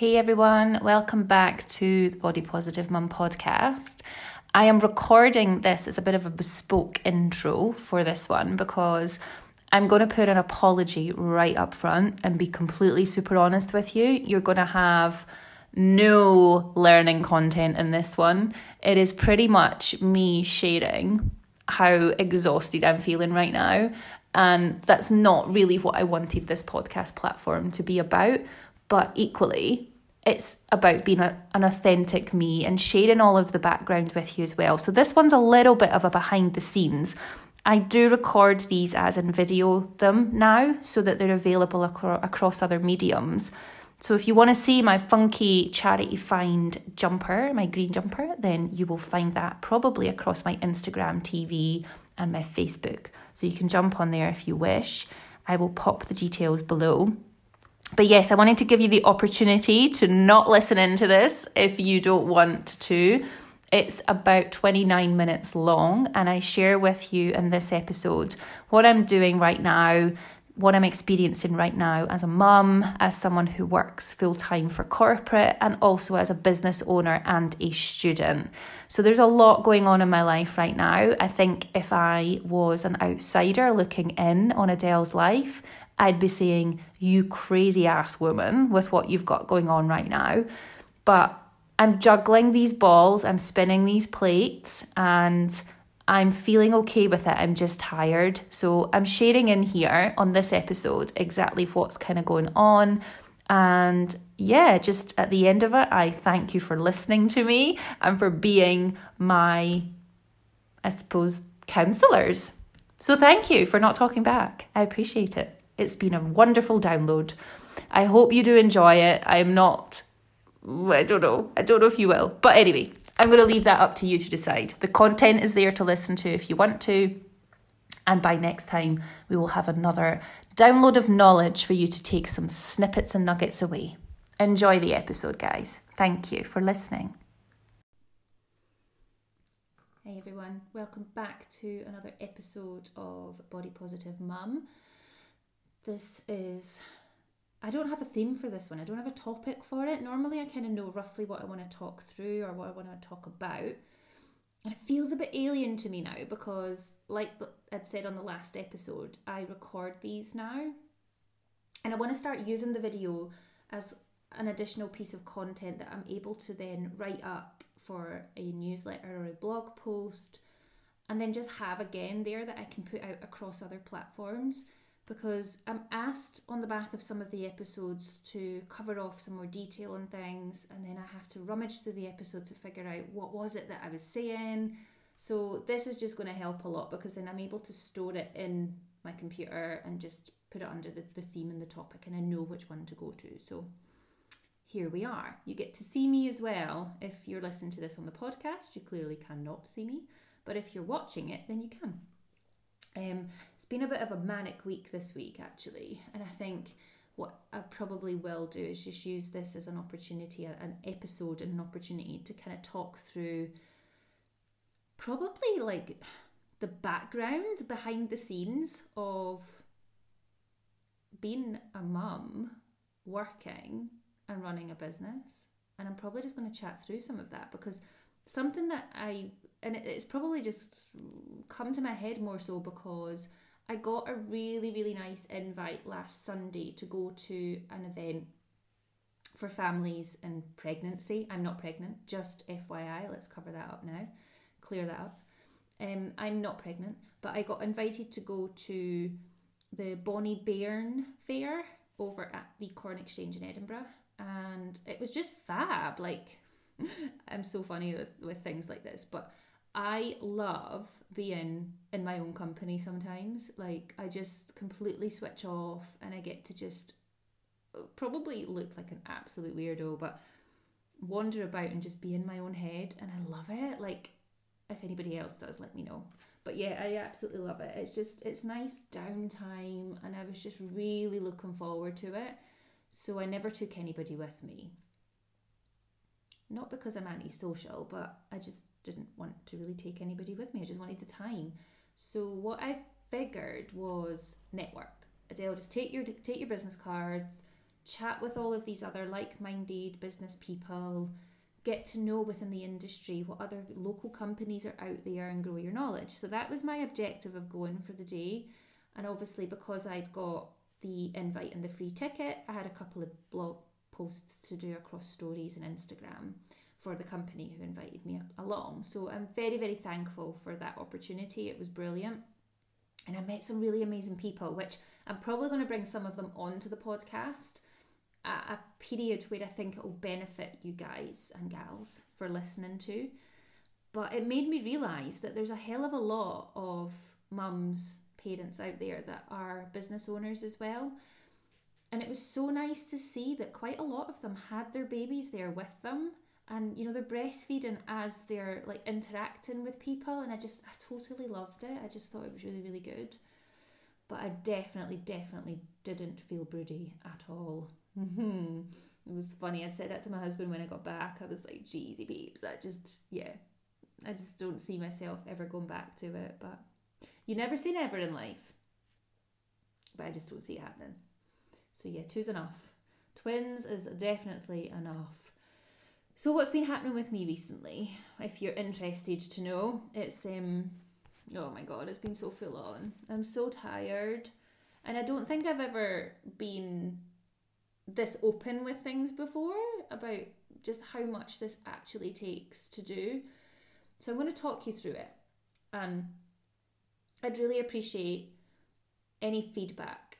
Hey everyone, welcome back to the Body Positive Mum podcast. I am recording this as a bit of a bespoke intro for this one because I'm going to put an apology right up front and be completely super honest with you. You're going to have no learning content in this one. It is pretty much me sharing how exhausted I'm feeling right now, and that's not really what I wanted this podcast platform to be about. But equally, it's about being an authentic me and sharing all of the background with you as well. So this one's a little bit of a behind the scenes. I do record these as in video them now so that they're available across other mediums. So if you want to see my funky charity find jumper, my green jumper, then you will find that probably across my Instagram TV and my Facebook. So you can jump on there if you wish. I will pop the details below. But yes, I wanted to give you the opportunity to not listen into this if you don't want to. It's about 29 minutes long, and I share with you in this episode what I'm doing right now, what I'm experiencing right now as a mum, as someone who works full-time for corporate, and also as a business owner and a student. So there's a lot going on in my life right now. I think if I was an outsider looking in on Adele's life, I'd be saying, you crazy ass woman with what you've got going on right now. But I'm juggling these balls, I'm spinning these plates, and I'm feeling okay with it. I'm just tired. So I'm sharing in here on this episode exactly what's kind of going on. And yeah, just at the end of it, I thank you for listening to me and for being my, I suppose, counselors. So thank you for not talking back. I appreciate it. It's been a wonderful download. I hope you do enjoy it. I don't know if you will. But anyway, I'm going to leave that up to you to decide. The content is there to listen to if you want to. And by next time, we will have another download of knowledge for you to take some snippets and nuggets away. Enjoy the episode, guys. Thank you for listening. Hey, everyone. Welcome back to another episode of Body Positive Mum. This is, I don't have a theme for this one. I don't have a topic for it. Normally I kind of know roughly what I want to talk through or what I want to talk about. And it feels a bit alien to me now because, like I'd said on the last episode, I record these now. And I want to start using the video as an additional piece of content that I'm able to then write up for a newsletter or a blog post. And then just have again there that I can put out across other platforms. Because I'm asked on the back of some of the episodes to cover off some more detail on things, and then I have to rummage through the episode to figure out what was it that I was saying. So this is just going to help a lot because then I'm able to store it in my computer and just put it under the theme and the topic, and I know which one to go to. So here we are. You get to see me as well. If you're listening to this on the podcast, you clearly cannot see me, but if you're watching it, then you can. It's been a bit of a manic week this week actually, and I think what I probably will do is just use this as an opportunity, an episode and an opportunity to kind of talk through probably like the background behind the scenes of being a mum, working and running a business. And I'm probably just going to chat through some of that because something that it's probably just come to my head more so because I got a really, really nice invite last Sunday to go to an event for families and pregnancy. I'm not pregnant, just FYI. Let's cover that up now, clear that up. I'm not pregnant, but I got invited to go to the Bonnie Bairn Fair over at the Corn Exchange in Edinburgh. And it was just fab, like... I'm so funny with things like this, but I love being in my own company sometimes. Like I just completely switch off and I get to just probably look like an absolute weirdo, but wander about and just be in my own head, and I love it. Like if anybody else does, let me know. But yeah, I absolutely love it. It's nice downtime, and I was just really looking forward to it. So I never took anybody with me. Not because I'm antisocial, but I just didn't want to really take anybody with me. I just wanted the time. So what I figured was network. Adele, just take your business cards, chat with all of these other like-minded business people, get to know within the industry what other local companies are out there and grow your knowledge. So that was my objective of going for the day. And obviously because I'd got the invite and the free ticket, I had a couple of blog posts to do across stories and Instagram for the company who invited me along. So I'm very, very thankful for that opportunity. It was brilliant. And I met some really amazing people, which I'm probably going to bring some of them onto the podcast at a period where I think it will benefit you guys and gals for listening to. But it made me realise that there's a hell of a lot of mums, parents out there that are business owners as well. And it was so nice to see that quite a lot of them had their babies there with them. And, you know, they're breastfeeding as they're, like, interacting with people. And I totally loved it. I just thought it was really, really good. But I definitely didn't feel broody at all. It was funny. I said that to my husband when I got back. I was like, geezy babes. I just don't see myself ever going back to it. But you never say never in life. But I just don't see it happening. So, yeah, two's enough. Twins is definitely enough. So what's been happening with me recently, if you're interested to know, it's, oh my God, it's been so full on. I'm so tired. And I don't think I've ever been this open with things before about just how much this actually takes to do. So I'm going to talk you through it. And I'd really appreciate any feedback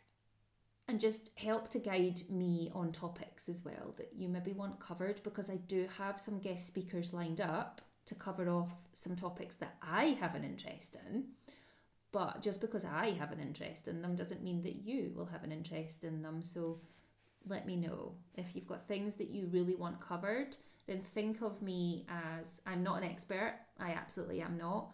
and just help to guide me on topics as well that you maybe want covered, because I do have some guest speakers lined up to cover off some topics that I have an interest in. But just because I have an interest in them doesn't mean that you will have an interest in them. So let me know if you've got things that you really want covered. Then think of me as, I'm not an expert. I absolutely am not.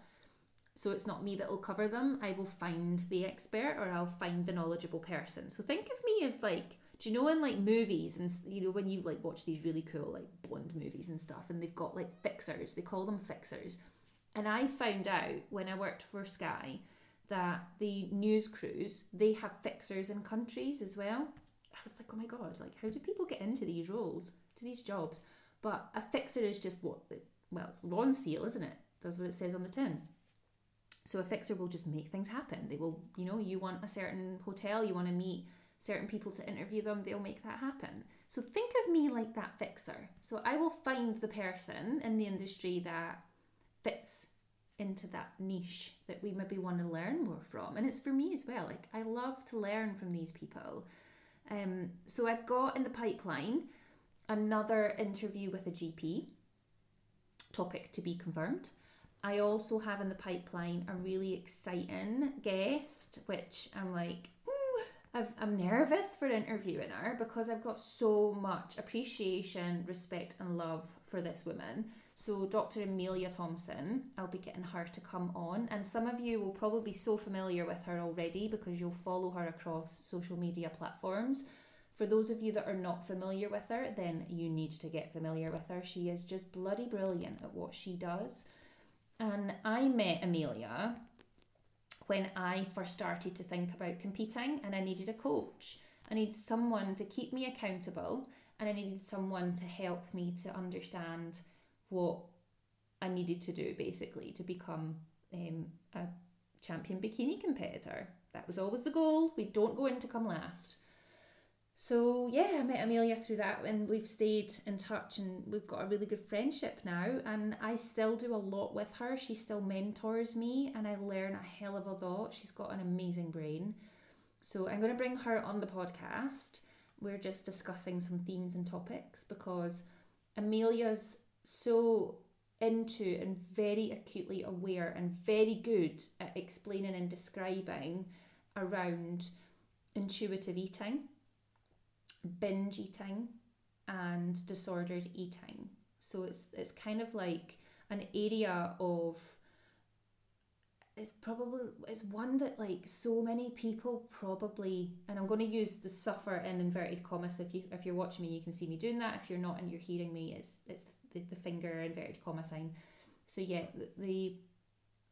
So it's not me that will cover them. I will find the expert, or I'll find the knowledgeable person. So think of me as, like, do you know in, like, movies, and, you know, when you, like, watch these really cool, like, Bond movies and stuff, and they've got, like, fixers. They call them fixers. And I found out when I worked for Sky that the news crews, they have fixers in countries as well. I was like, oh my God, like, how do people get into these roles, to these jobs? But a fixer is just it's lawn seal, isn't it? That's what it says on the tin. So a fixer will just make things happen. They will, you know, you want a certain hotel, you want to meet certain people to interview them, they'll make that happen. So think of me like that fixer. So I will find the person in the industry that fits into that niche that we maybe want to learn more from. And it's for me as well. Like, I love to learn from these people. So I've got in the pipeline another interview with a GP, topic to be confirmed. I also have in the pipeline a really exciting guest, which I'm like, I'm nervous for interviewing her because I've got so much appreciation, respect and love for this woman. So Dr. Amelia Thompson, I'll be getting her to come on. And some of you will probably be so familiar with her already because you'll follow her across social media platforms. For those of you that are not familiar with her, then you need to get familiar with her. She is just bloody brilliant at what she does. And I met Amelia when I first started to think about competing, and I needed a coach. I needed someone to keep me accountable, and I needed someone to help me to understand what I needed to do, basically, to become a champion bikini competitor. That was always the goal. We don't go in to come last. So yeah, I met Amelia through that, and we've stayed in touch, and we've got a really good friendship now, and I still do a lot with her. She still mentors me and I learn a hell of a lot. She's got an amazing brain. So I'm going to bring her on the podcast. We're just discussing some themes and topics because Amelia's so into and very acutely aware and very good at explaining and describing around intuitive eating, binge eating and disordered eating. So it's kind of like an area of, it's one that, like, so many people probably, and I'm going to use the suffer in inverted commas, so if you're watching me you can see me doing that, if you're not and you're hearing me, it's the finger inverted comma sign. So yeah,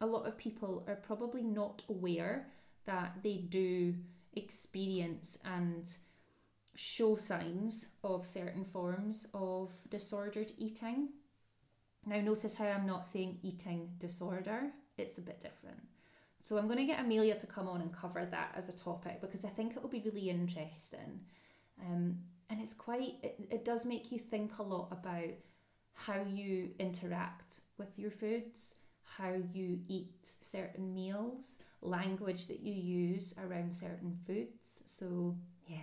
a lot of people are probably not aware that they do experience and show signs of certain forms of disordered eating. Now notice how I'm not saying eating disorder, it's a bit different. So I'm going to get Amelia to come on and cover that as a topic, because I think it will be really interesting. And it's quite, it does make you think a lot about how you interact with your foods, how you eat certain meals, language that you use around certain foods. So yeah,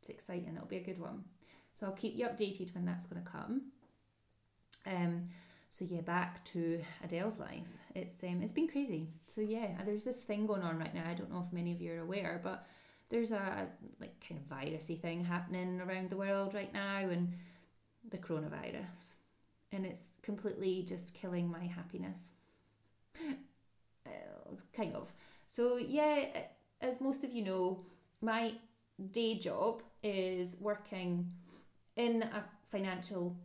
it's exciting. It'll be a good one. So I'll keep you updated when that's going to come. So yeah, back to Adele's life. It's been crazy. So yeah, there's this thing going on right now. I don't know if many of you are aware, but there's a like kind of virusy thing happening around the world right now, and the coronavirus, and it's completely just killing my happiness. Kind of. So yeah, as most of you know, my day job is working in a financial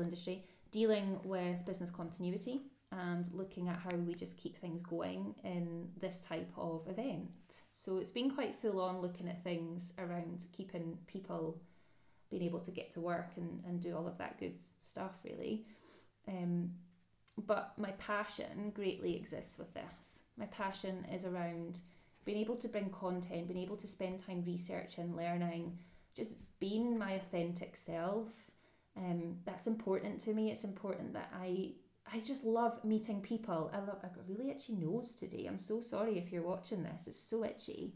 industry, dealing with business continuity and looking at how we just keep things going in this type of event. So it's been quite full on looking at things around keeping people being able to get to work and do all of that good stuff, really. But my passion greatly exists with this. My passion is around being able to bring content, being able to spend time researching, learning, just being my authentic self. That's important to me. It's important that I just love meeting people. I got a really itchy nose today. I'm so sorry if you're watching this. It's so itchy.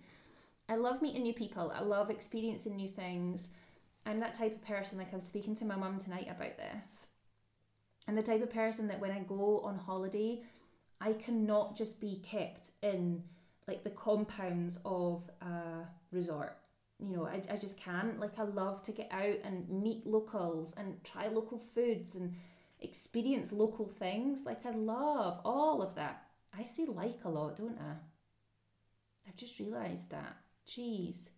I love meeting new people. I love experiencing new things. I'm that type of person, like I was speaking to my mum tonight about this. I'm the type of person that when I go on holiday, I cannot just be kept in like the compounds of a resort. You know, I just can't. Like, I love to get out and meet locals and try local foods and experience local things. Like, I love all of that. I say like a lot, don't I? I've just realised that. Jeez.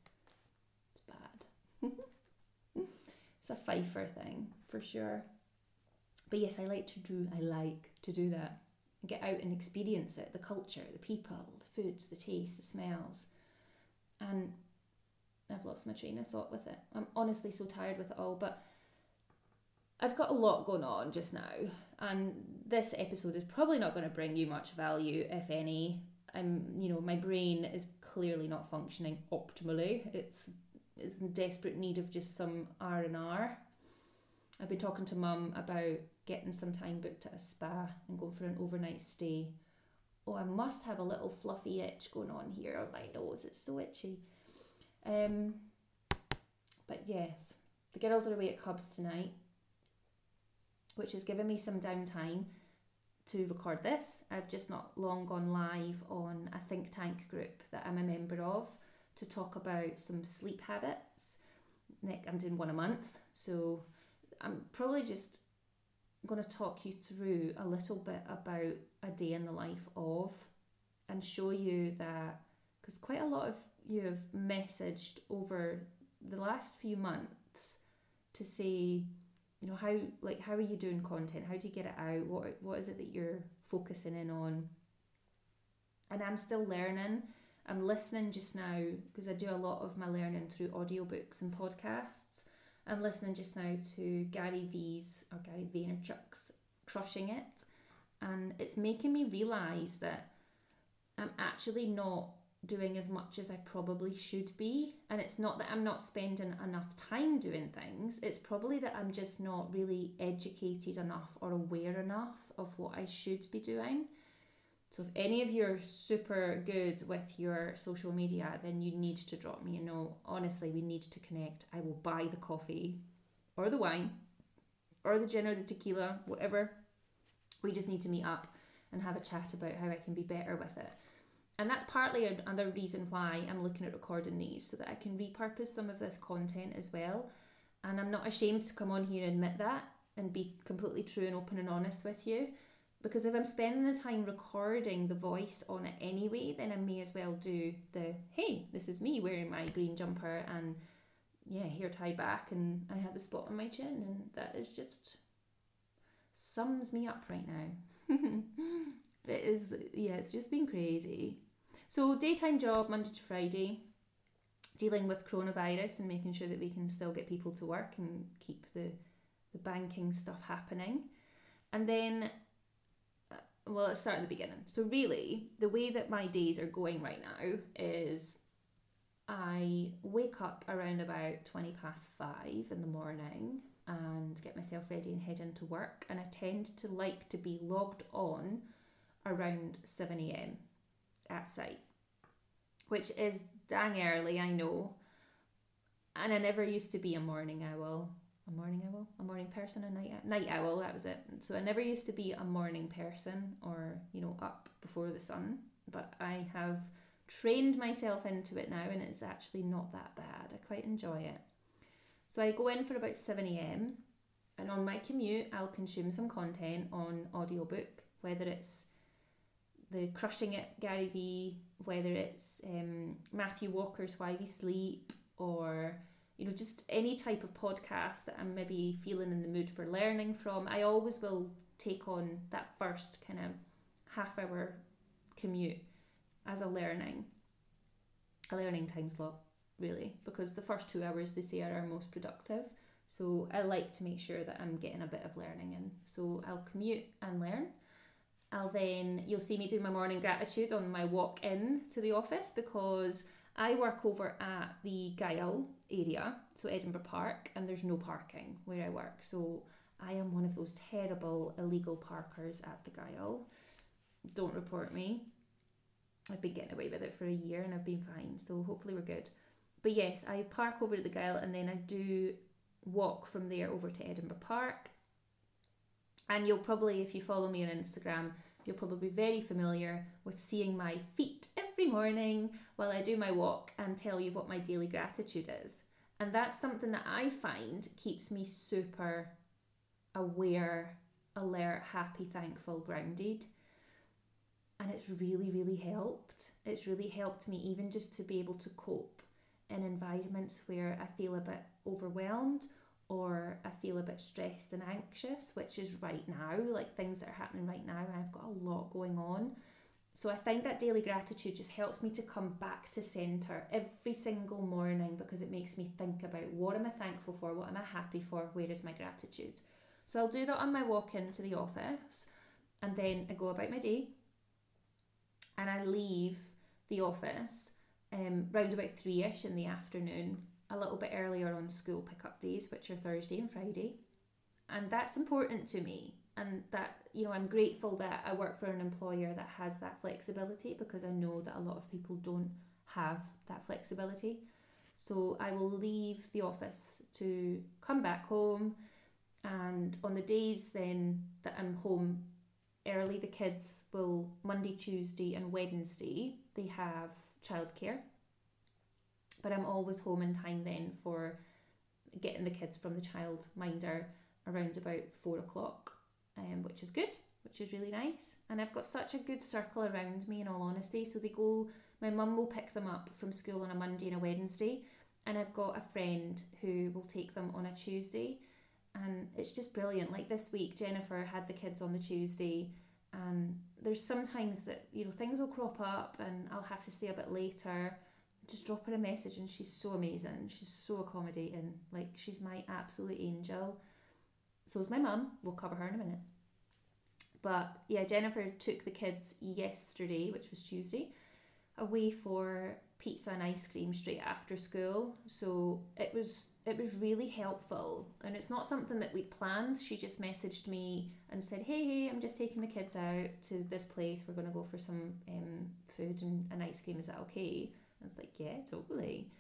It's bad. It's a Pfeiffer thing, for sure. But yes, I like to do that. Get out and experience it. The culture, the people, the foods, the tastes, the smells. And I've lost my train of thought with it. I'm honestly so tired with it all, but I've got a lot going on just now, and this episode is probably not going to bring you much value, if any. My brain is clearly not functioning optimally. It's in desperate need of just some R&R. I've been talking to Mum about getting some time booked at a spa and going for an overnight stay. Oh, I must have a little fluffy itch going on here on my nose. It's so itchy. But yes, the girls are away at Cubs tonight, which has given me some downtime to record this. I've just not long gone live on a think tank group that I'm a member of to talk about some sleep habits. I'm doing one a month, so I'm probably just going to talk you through a little bit about a day in the life of, and show you that, because quite a lot of you have messaged over the last few months to say, you know, how are you doing content? How do you get it out? What is it that you're focusing in on? And I'm still learning. I'm listening just now, because I do a lot of my learning through audiobooks and podcasts. I'm listening just now to Gary Vaynerchuk's Crushing It, and it's making me realise that I'm actually not doing as much as I probably should be. And it's not that I'm not spending enough time doing things, it's probably that I'm just not really educated enough or aware enough of what I should be doing. So if any of you are super good with your social media, then you need to drop me a note. Honestly, we need to connect. I will buy the coffee or the wine or the gin or the tequila, whatever. We just need to meet up and have a chat about how I can be better with it. And that's partly another reason why I'm looking at recording these, so that I can repurpose some of this content as well. And I'm not ashamed to come on here and admit that and be completely true and open and honest with you. Because if I'm spending the time recording the voice on it anyway, then I may as well do the, hey, this is me wearing my green jumper and yeah, hair tied back and I have a spot on my chin, and that is just sums me up right now. It is, yeah, it's just been crazy. So daytime job, Monday to Friday. dealing with coronavirus and making sure that we can still get people to work and keep the banking stuff happening. And then, well, let's start at the beginning. So really, the way that my days are going right now is I wake up around about 20 past 5 in the morning and get myself ready and head into work. And I tend to like to be logged on around 7 a.m. at site, which is dang early, I know. And I never used to be a morning owl. A morning person, a night owl, that was it. So I never used to be a morning person or, you know, up before the sun, but I have trained myself into it now and it's actually not that bad. I quite enjoy it. So I go in for about 7 a.m. and on my commute, I'll consume some content on audiobook, whether it's the Crushing It, Gary V, whether it's Matthew Walker's Why We Sleep, or, you know, just any type of podcast that I'm maybe feeling in the mood for learning from. I always will take on that first kind of half-hour commute as a learning time slot, really, because the first 2 hours, they say, are our most productive. So I like to make sure that I'm getting a bit of learning in. So I'll commute and learn. You'll see me do my morning gratitude on my walk in to the office, because I work over at the Gyle area, so Edinburgh Park, and there's no parking where I work. So I am one of those terrible illegal parkers at the Gyle. Don't report me. I've been getting away with it for a year and I've been fine, so hopefully we're good. But yes, I park over at the Gyle and then I do walk from there over to Edinburgh Park. And you'll probably, if you follow me on Instagram, you'll probably be very familiar with seeing my feet every morning while I do my walk and tell you what my daily gratitude is. And that's something that I find keeps me super aware, alert, happy, thankful, grounded. And it's really, really helped. It's really helped me even just to be able to cope in environments where I feel a bit overwhelmed or I feel a bit stressed and anxious, which is right now, like things that are happening right now. I've got a lot going on. So I find that daily gratitude just helps me to come back to centre every single morning, because it makes me think about, what am I thankful for? What am I happy for? Where is my gratitude? So I'll do that on my walk into the office, and then I go about my day and I leave the office round about 3ish in the afternoon, a little bit earlier on school pickup days, which are Thursday and Friday. And that's important to me. And that, you know, I'm grateful that I work for an employer that has that flexibility, because I know that a lot of people don't have that flexibility. So I will leave the office to come back home. And on the days then that I'm home early, the kids will, Monday, Tuesday and Wednesday, they have childcare. But I'm always home in time then for getting the kids from the childminder around about 4 o'clock, which is good, which is really nice. And I've got such a good circle around me, in all honesty. So they go, my mum will pick them up from school on a Monday and a Wednesday, and I've got a friend who will take them on a Tuesday. And it's just brilliant. Like this week, Jennifer had the kids on the Tuesday, and there's sometimes that, you know, things will crop up and I'll have to stay a bit later. Just drop her a message and she's so amazing. She's so accommodating. Like, she's my absolute angel. So is my mum. We'll cover her in a minute. But yeah, Jennifer took the kids yesterday, which was Tuesday, away for pizza and ice cream straight after school. So it was really helpful. And it's not something that we'd planned. She just messaged me and said, hey, I'm just taking the kids out to this place. We're going to go for some food and ice cream. Is that okay? I was like, yeah, totally.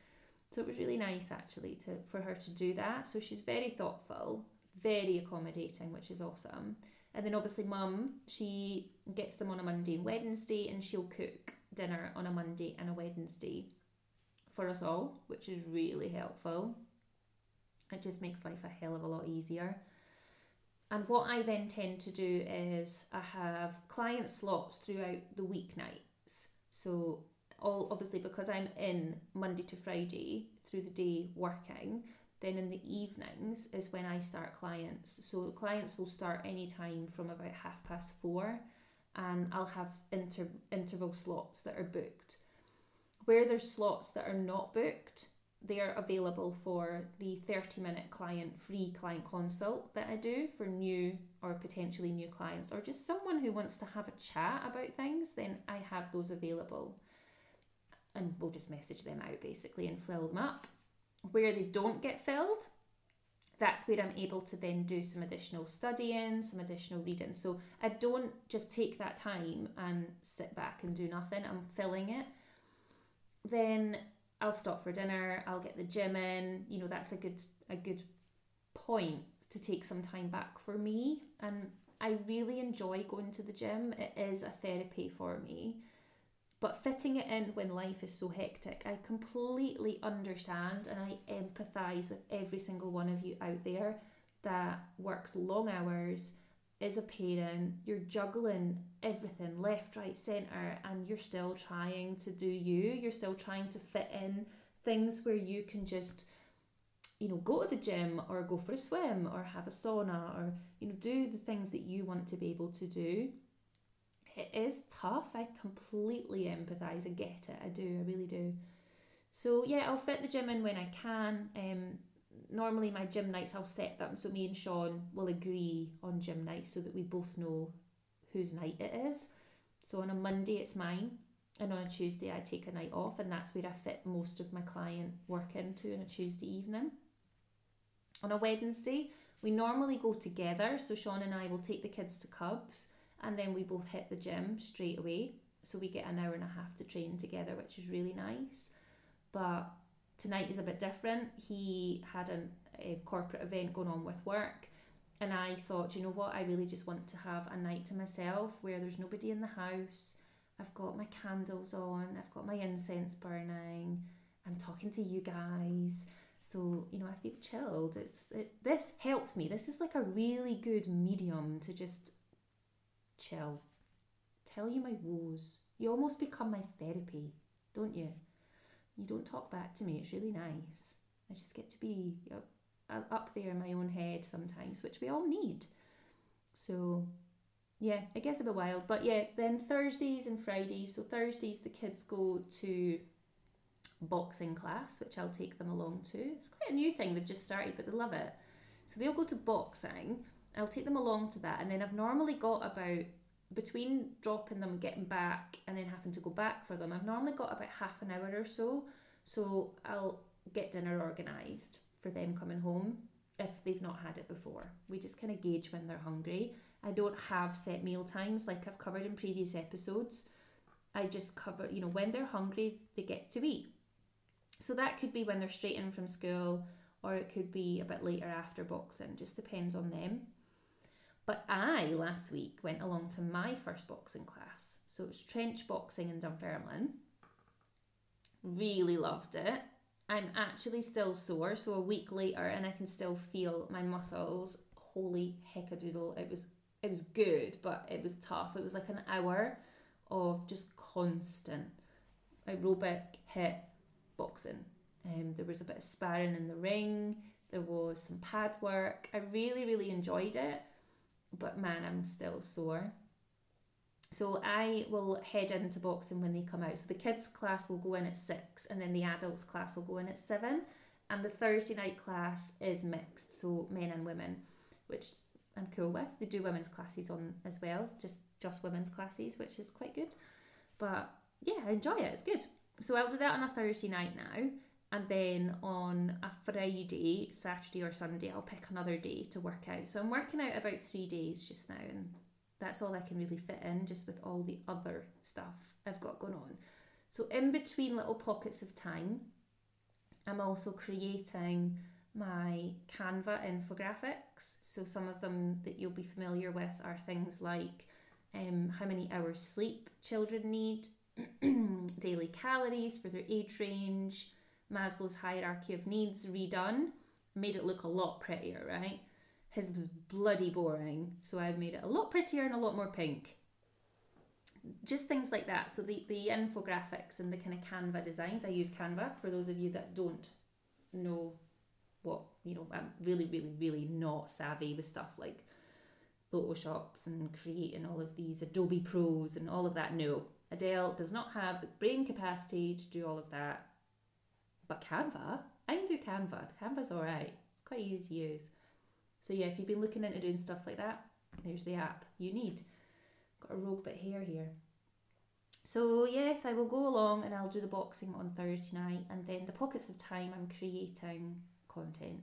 So it was really nice actually for her to do that. So she's very thoughtful, very accommodating, which is awesome. And then obviously mum, she gets them on a Monday and Wednesday, and she'll cook dinner on a Monday and a Wednesday for us all, which is really helpful. It just makes life a hell of a lot easier. And what I then tend to do is I have client slots throughout the weeknights. So all obviously, because I'm in Monday to Friday through the day working, then in the evenings is when I start clients. So clients will start any time from about 4:30, and I'll have interval slots that are booked. Where there's slots that are not booked, they are available for the 30-minute free client consult that I do for new or potentially new clients, or just someone who wants to have a chat about things, then I have those available. And we'll just message them out basically and fill them up. Where they don't get filled, that's where I'm able to then do some additional studying, some additional reading. So I don't just take that time and sit back and do nothing. I'm filling it. Then I'll stop for dinner, I'll get the gym in, you know, that's a good point to take some time back for me. And I really enjoy going to the gym. It is a therapy for me. But fitting it in when life is so hectic, I completely understand and I empathise with every single one of you out there that works long hours, is a parent, you're juggling everything left, right, centre, and you're still trying to do you, you're still trying to fit in things where you can just, you know, go to the gym or go for a swim or have a sauna or, you know, do the things that you want to be able to do. It is tough. I completely empathise. I get it. I do. I really do. So yeah, I'll fit the gym in when I can. Normally my gym nights, I'll set them so me and Sean will agree on gym nights so that we both know whose night it is. So on a Monday it's mine, and on a Tuesday I take a night off, and that's where I fit most of my client work into, on a Tuesday evening. On a Wednesday we normally go together, so Sean and I will take the kids to Cubs and then we both hit the gym straight away, so we get an hour and a half to train together, which is really nice. But tonight is a bit different. He had a corporate event going on with work, and I thought, you know what, I really just want to have a night to myself where there's nobody in the house. I've got my candles on, I've got my incense burning, I'm talking to you guys, so, you know, I feel chilled. This helps me. This is like a really good medium to just chill, tell you my woes. You almost become my therapy, don't you? You don't talk back to me. It's really nice. I just get to be up there in my own head sometimes, which we all need. So yeah, it gets a bit wild. But yeah, then Thursdays and Fridays. So Thursdays the kids go to boxing class, which I'll take them along to. It's quite a new thing they've just started, but they love it. So they'll go to boxing. I'll take them along to that, and then I've normally got about, between dropping them and getting back and then having to go back for them, I've normally got about half an hour or so. So I'll get dinner organised for them coming home if they've not had it before. We just kind of gauge when they're hungry. I don't have set meal times like I've covered in previous episodes. I just cover, you know, when they're hungry, they get to eat. So that could be when they're straight in from school, or it could be a bit later after boxing, just depends on them. But I, last week, went along to my first boxing class. So it was trench boxing in Dunfermline. Really loved it. I'm actually still sore, so a week later, and I can still feel my muscles. Holy heckadoodle. It was good, but it was tough. It was like an hour of just constant aerobic hit boxing. There was a bit of sparring in the ring. There was some pad work. I really, really enjoyed it. But man, I'm still sore. So I will head into boxing when they come out. So the kids' class will go in at 6, and then the adults' class will go in at 7. And the Thursday night class is mixed, so men and women, which I'm cool with. They do women's classes on as well, just women's classes, which is quite good. But yeah, I enjoy it, it's good. So I'll do that on a Thursday night now. And then on a Friday, Saturday or Sunday, I'll pick another day to work out. So I'm working out about 3 days just now, and that's all I can really fit in just with all the other stuff I've got going on. So in between little pockets of time, I'm also creating my Canva infographics. So some of them that you'll be familiar with are things like how many hours sleep children need, daily calories for their age range, Maslow's Hierarchy of Needs redone, made it look a lot prettier, right? His was bloody boring, so I've made it a lot prettier and a lot more pink. Just things like that. So the infographics and the kind of Canva designs, I use Canva for those of you that don't know what, you know, I'm really, really, really not savvy with stuff like Photoshops and creating all of these Adobe Pros and all of that. No, Adele does not have the brain capacity to do all of that. But Canva, I can do Canva. Canva's all right. It's quite easy to use. So yeah, if you've been looking into doing stuff like that, there's the app you need. Got a rogue bit of hair here. So yes, I will go along and I'll do the boxing on Thursday night, and then the pockets of time I'm creating content.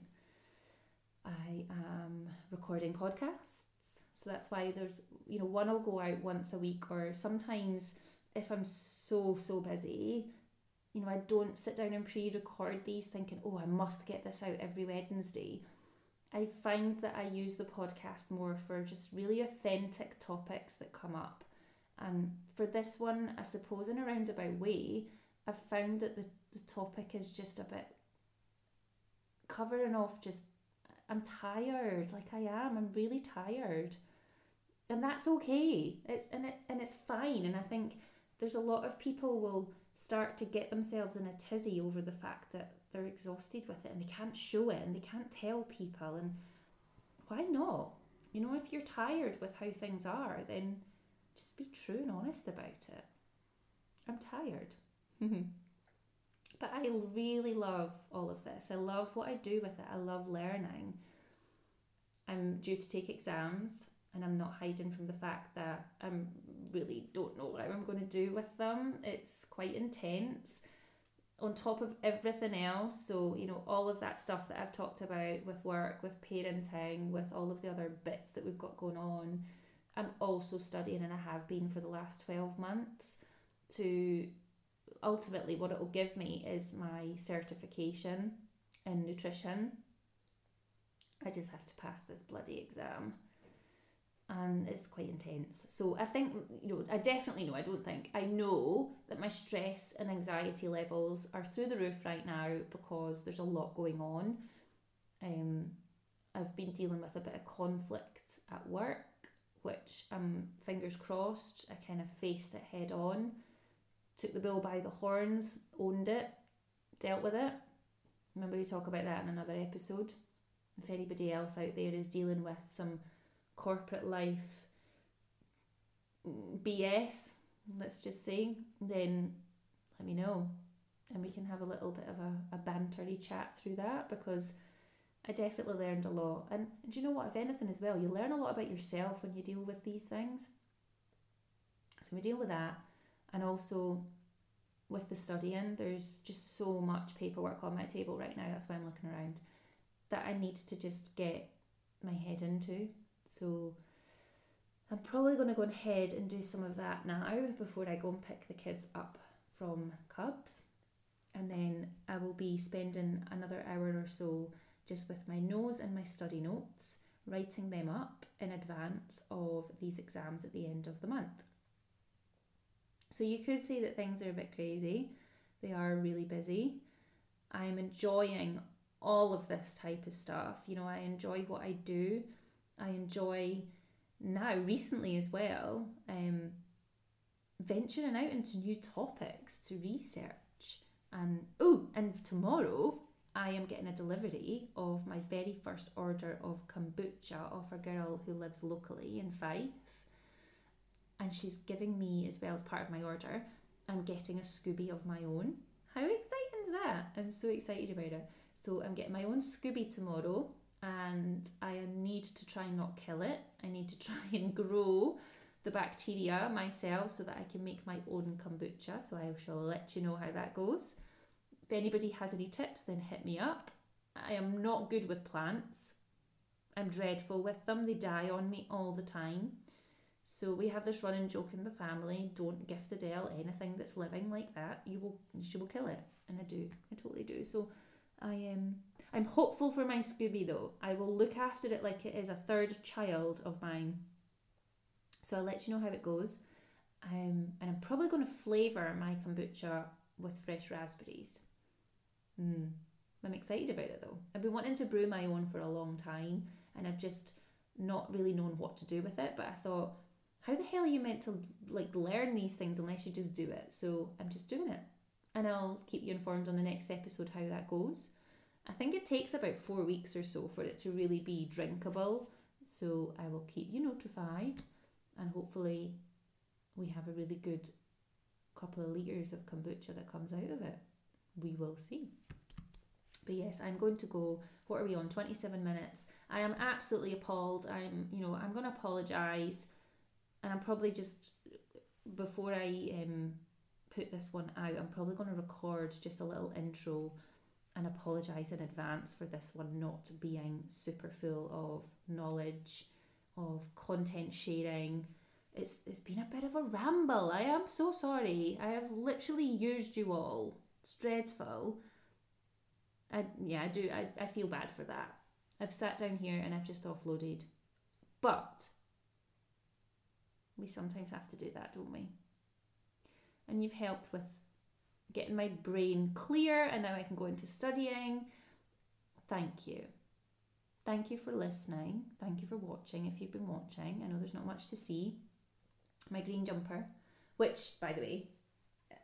I am recording podcasts, so that's why there's, you know, one will go out once a week, or sometimes if I'm so busy, you know, I don't sit down and pre-record these thinking, oh, I must get this out every Wednesday. I find that I use the podcast more for just really authentic topics that come up. And for this one, I suppose in a roundabout way, I've found that the topic is just a bit covering off just, I'm tired, like I am, I'm really tired. And that's okay, it's fine. And I think there's a lot of people will start to get themselves in a tizzy over the fact that they're exhausted with it and they can't show it and they can't tell people, and why not? You know, if you're tired with how things are, then just be true and honest about it. I'm tired. But I really love all of this. I love what I do with it. I love learning. I'm due to take exams, and I'm not hiding from the fact that I really don't know what I'm going to do with them. It's quite intense on top of everything else. So, you know, all of that stuff that I've talked about with work, with parenting, with all of the other bits that we've got going on. I'm also studying, and I have been for the last 12 months, to ultimately what it will give me is my certification in nutrition. I just have to pass this bloody exam, and it's quite intense. So I think, you know, I definitely know, I don't think, I know that my stress and anxiety levels are through the roof right now because there's a lot going on. I've been dealing with a bit of conflict at work, which fingers crossed, I kind of faced it head on, took the bull by the horns, owned it, dealt with it. Remember, we talk about that in another episode. If anybody else out there is dealing with some corporate life BS, let's just say, then let me know, and we can have a little bit of a bantery chat through that, because I definitely learned a lot. And do you know what, if anything as well, you learn a lot about yourself when you deal with these things. So we deal with that, and also with the studying, there's just so much paperwork on my table right now, that's why I'm looking around, that I need to just get my head into. So I'm probably going to go ahead and do some of that now before I go and pick the kids up from Cubs, and then I will be spending another hour or so just with my nose and my study notes, writing them up in advance of these exams at the end of the month. So you could say that things are a bit crazy. They are really busy. I'm enjoying all of this type of stuff. You know, I enjoy what I do. I enjoy now, recently as well, venturing out into new topics to research. And tomorrow I am getting a delivery of my very first order of kombucha off a girl who lives locally in Fife. And she's giving me, as well as part of my order, I'm getting a Scooby of my own. How exciting is that? I'm so excited about it. So I'm getting my own Scooby tomorrow, and I need to try and not kill it. I need to try and grow the bacteria myself so that I can make my own kombucha. So I shall let you know how that goes. If anybody has any tips, then hit me up. I am not good with plants. I'm dreadful with them. They die on me all the time. So we have this running joke in the family, don't gift Adele anything that's living like that. She will kill it. And I do. I totally do. So I'm hopeful for my Scooby though. I will look after it like it is a third child of mine. So I'll let you know how it goes. And I'm probably going to flavour my kombucha with fresh raspberries. I'm excited about it though. I've been wanting to brew my own for a long time, and I've just not really known what to do with it, but I thought, how the hell are you meant to like learn these things unless you just do it? So I'm just doing it, and I'll keep you informed on the next episode how that goes. I think it takes about 4 weeks or so for it to really be drinkable, so I will keep you notified, and hopefully we have a really good couple of litres of kombucha that comes out of it. We will see. But yes, I'm going to go, what are we on, 27 minutes. I am absolutely appalled. I'm going to apologise, and I'm probably just, before I put this one out, I'm probably going to record just a little intro and apologise in advance for this one not being super full of knowledge, of content sharing. It's been a bit of a ramble. I am so sorry. I have literally used you all. It's dreadful. I feel bad for that. I've sat down here and I've just offloaded. But we sometimes have to do that, don't we? And you've helped with getting my brain clear, and now I can go into studying. Thank you. Thank you for listening. Thank you for watching, if you've been watching. I know there's not much to see. My green jumper, which, by the way,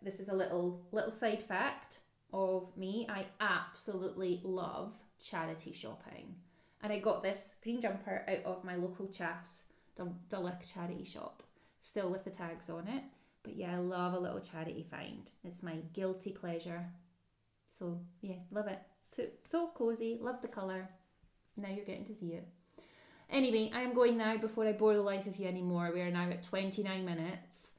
this is a little side fact of me. I absolutely love charity shopping, and I got this green jumper out of my local Chas Dulwich charity shop, still with the tags on it. But yeah, I love a little charity find. It's my guilty pleasure. So yeah, love it. So cozy. Love the colour. Now you're getting to see it. Anyway, I am going now before I bore the life of you anymore. We are now at 29 minutes.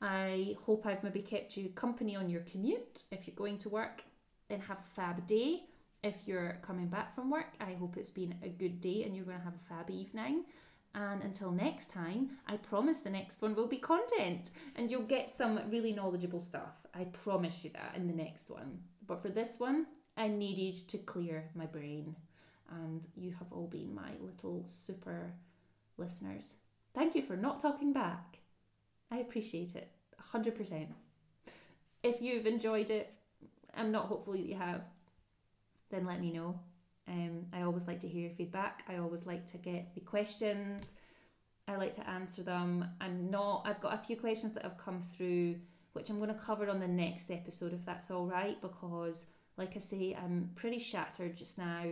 I hope I've maybe kept you company on your commute. If you're going to work, then have a fab day. If you're coming back from work, I hope it's been a good day and you're going to have a fab evening. And until next time, I promise the next one will be content and you'll get some really knowledgeable stuff. I promise you that in the next one. But for this one, I needed to clear my brain. And you have all been my little super listeners. Thank you for not talking back. I appreciate it, 100%. If you've enjoyed it, I'm not hopeful that you have, then let me know. I always like to hear your feedback. I always like to get the questions. I like to answer them. I've got a few questions that have come through, which I'm going to cover on the next episode, if that's all right, because, like I say, I'm pretty shattered just now.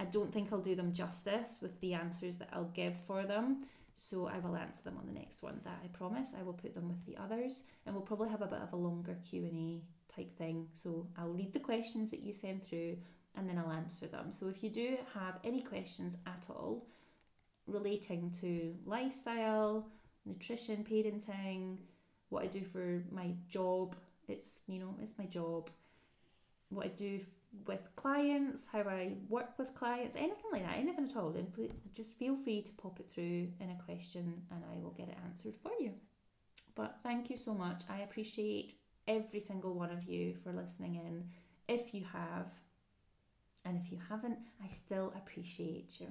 I don't think I'll do them justice with the answers that I'll give for them. So I will answer them on the next one, that I promise. I will put them with the others, and we'll probably have a bit of a longer Q&A type thing. So I'll read the questions that you send through, and then I'll answer them. So if you do have any questions at all relating to lifestyle, nutrition, parenting, what I do for my job, it's my job, what I do with clients, how I work with clients, anything like that, anything at all, then just feel free to pop it through in a question and I will get it answered for you. But thank you so much. I appreciate every single one of you for listening in, if you have, and if you haven't, I still appreciate you.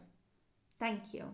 Thank you.